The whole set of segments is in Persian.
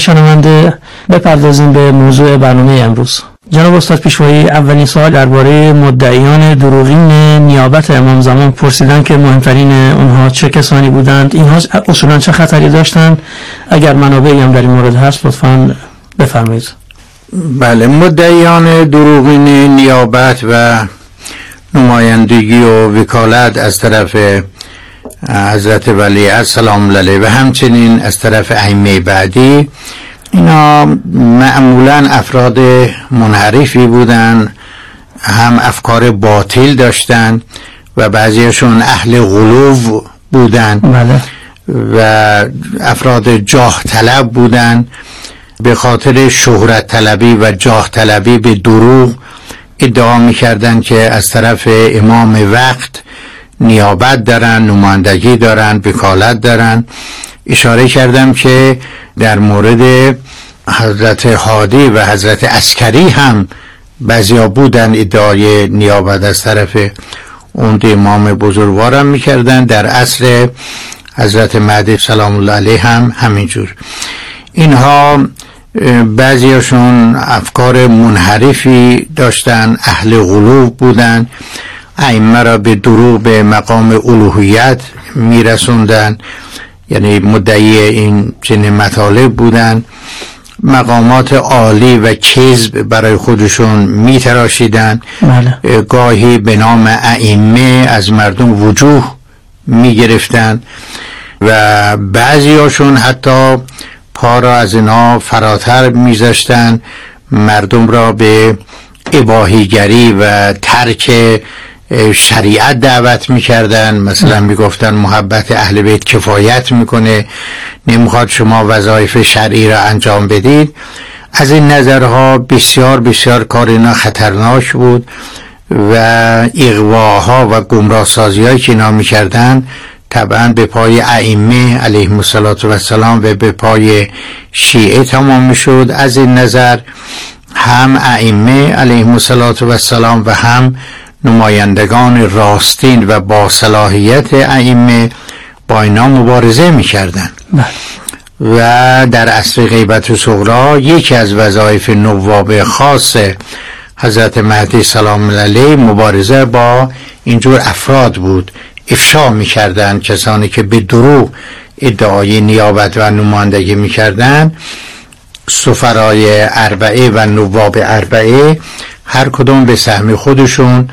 شنونده بپردازیم به موضوع برنامه امروز. جناب استاد پیشوایی، اولین سوال درباره مدعیان دروغین نیابت امام زمان پرسیدن که مهمترین اونها چه کسانی بودند، اینها اصولا چه خطری داشتند؟ اگر منابعی هم در این مورد هست لطفاً بفرمایید. بله، مدعیان دروغین نیابت و نمایندگی و وکالت از طرف حضرت ولیعهد سلام علیه و همچنین از طرف ائمه بعدی، اینا معمولا افراد منحرفی بودن، هم افکار باطل داشتن و بعضیشون اهل غلو بودن. بله. و افراد جاه طلب بودن، به خاطر شهرت طلبی و جاه طلبی به دروغ ادعا می‌کردند که از طرف امام وقت نیابت دارن، نمایندگی دارن، وکالت دارن. اشاره کردم که در مورد حضرت هادی و حضرت عسکری هم بعضیا بودن ادعای نیابت از طرف اون امام بزرگوارم میکردن. در عصر حضرت مهدی سلام الله علیه هم همینجور. اینها بعضیاشون افکار منحرفی داشتن، اهل غلو بودن، ائمه را به دروغ به مقام الوهیت میرسوندن، یعنی مدعی این چنین مطالب بودن، مقامات عالی و کذب برای خودشون میتراشیدن. بله. گاهی به نام ائمه از مردم وجوه میگرفتن و بعضیاشون حتی پا را از اینا فراتر میذاشتن، مردم را به اباهیگری و ترک شریعت دعوت میکردن. مثلا میگفتن محبت اهل بیت کفایت میکنه، نمیخواد شما وظایف شرعی را انجام بدید. از این نظرها بسیار بسیار کار اینا خطرناک بود و اغواها و گمراه سازی هایی که اینا میکردن طبعا به پای ائمه علیهم السلام و به پای شیعه تمام میشد. از این نظر هم ائمه علیهم السلام و هم نمایندگان راستین و با صلاحیت ائمه با اینا مبارزه می‌کردند. و در عصر غیبت صغرا یکی از وظایف نواب خاص حضرت مهدی سلام علیه مبارزه با اینجور افراد بود. افشا می‌کردند کسانی که به دروغ ادعای نیابت و نمایندگی می‌کردند. سفرای اربعه و نواب اربعه هر کدوم به سهم خودشون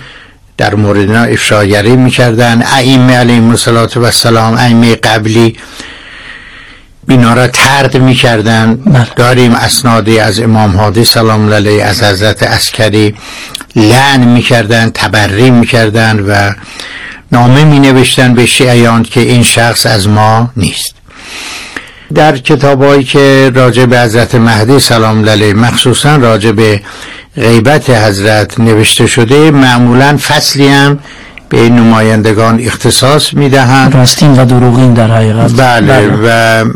در مورد اینا افشاگری میکردن. ائمه علیهم السلام، ائمه قبلی، اینا را طرد میکردن. داریم اسنادی از امام هادی سلام علیه، از حضرت عسکری، لعن میکردن، تبریم میکردن و نامه مینوشتن به شیعیان که این شخص از ما نیست. در کتابایی که راجع به حضرت مهدی سلام علیه مخصوصا راجع به غیبت حضرت نوشته شده، معمولا فصلی هم به نمایندگان اختصاص میدهند، راستین و دروغین در حقیقت. بله. و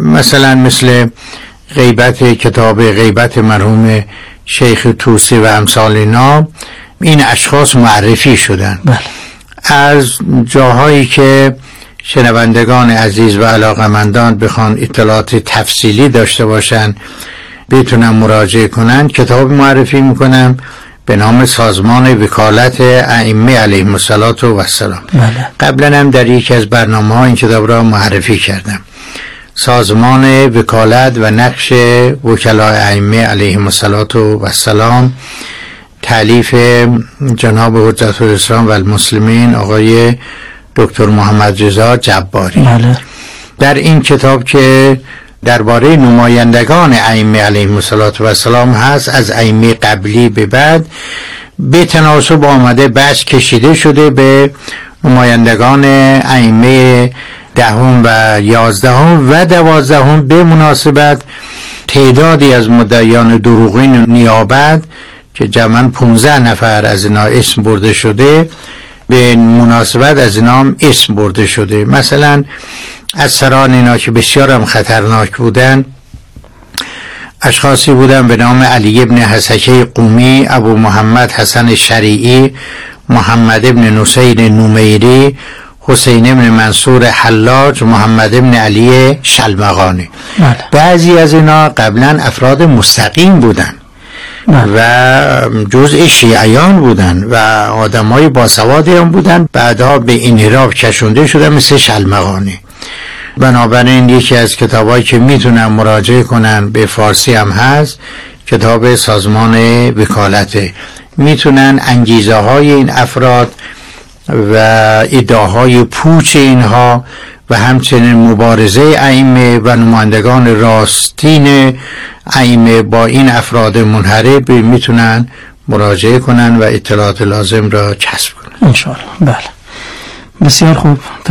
مثلا مثل غیبت، کتاب غیبت مرحوم شیخ طوسی و امثال اینا، این اشخاص معرفی شدن. بله. از جاهایی که شنوندگان عزیز و علاقمندان بخوان اطلاعات تفصیلی داشته باشند بتونم مراجعه کنن، کتاب معرفی میکنم به نام سازمان وکالت ائمه علیهم السلام. قبلا هم در یکی از برنامه ها این کتاب را معرفی کردم، سازمان وکالت و نقش وکلای ائمه علیهم السلام، تالیف جناب حجت الاسلام و المسلمین آقای دکتر محمد رضا جباری. در این کتاب که درباره نمایندگان ائمه علیهم السلام هست، از ائمه قبلی به بعد به تناسب آمده، بحث کشیده شده به نمایندگان ائمه دهم و یازدهم و دوازدهم. به مناسبت تعدادی از مدعیان دروغین نیابت که جمعاً 15 نفر از اینا اسم برده شده، به مناسبت از اینا اسم برده شده. مثلا از سران اینا که بسیار هم خطرناک بودن، اشخاصی بودن به نام علی ابن حسکه، قومی ابو محمد، حسن شریعی، محمد ابن نصیر نومیری، حسین ابن منصور حلاج، محمد ابن علی شلمغانی. بعضی از اینا قبلا افراد مستقیم بودن و جزء شیعیان بودن و آدمای باسوادی هم بودن، بعدها به انحراف کشونده شده مثل شلمغانی. بنابراین یکی از کتابایی که میتونن مراجعه کنن، به فارسی هم هست، کتاب سازمان وکالته. میتونن انگیزه های این افراد و ادعاهای پوچ اینها و همچنین مبارزه ائمه و نمایندگان راستین ائمه با این افراد منحرف میتونن مراجعه کنن و اطلاعات لازم را کسب کنن ان شاء الله. بله، بسیار خوب.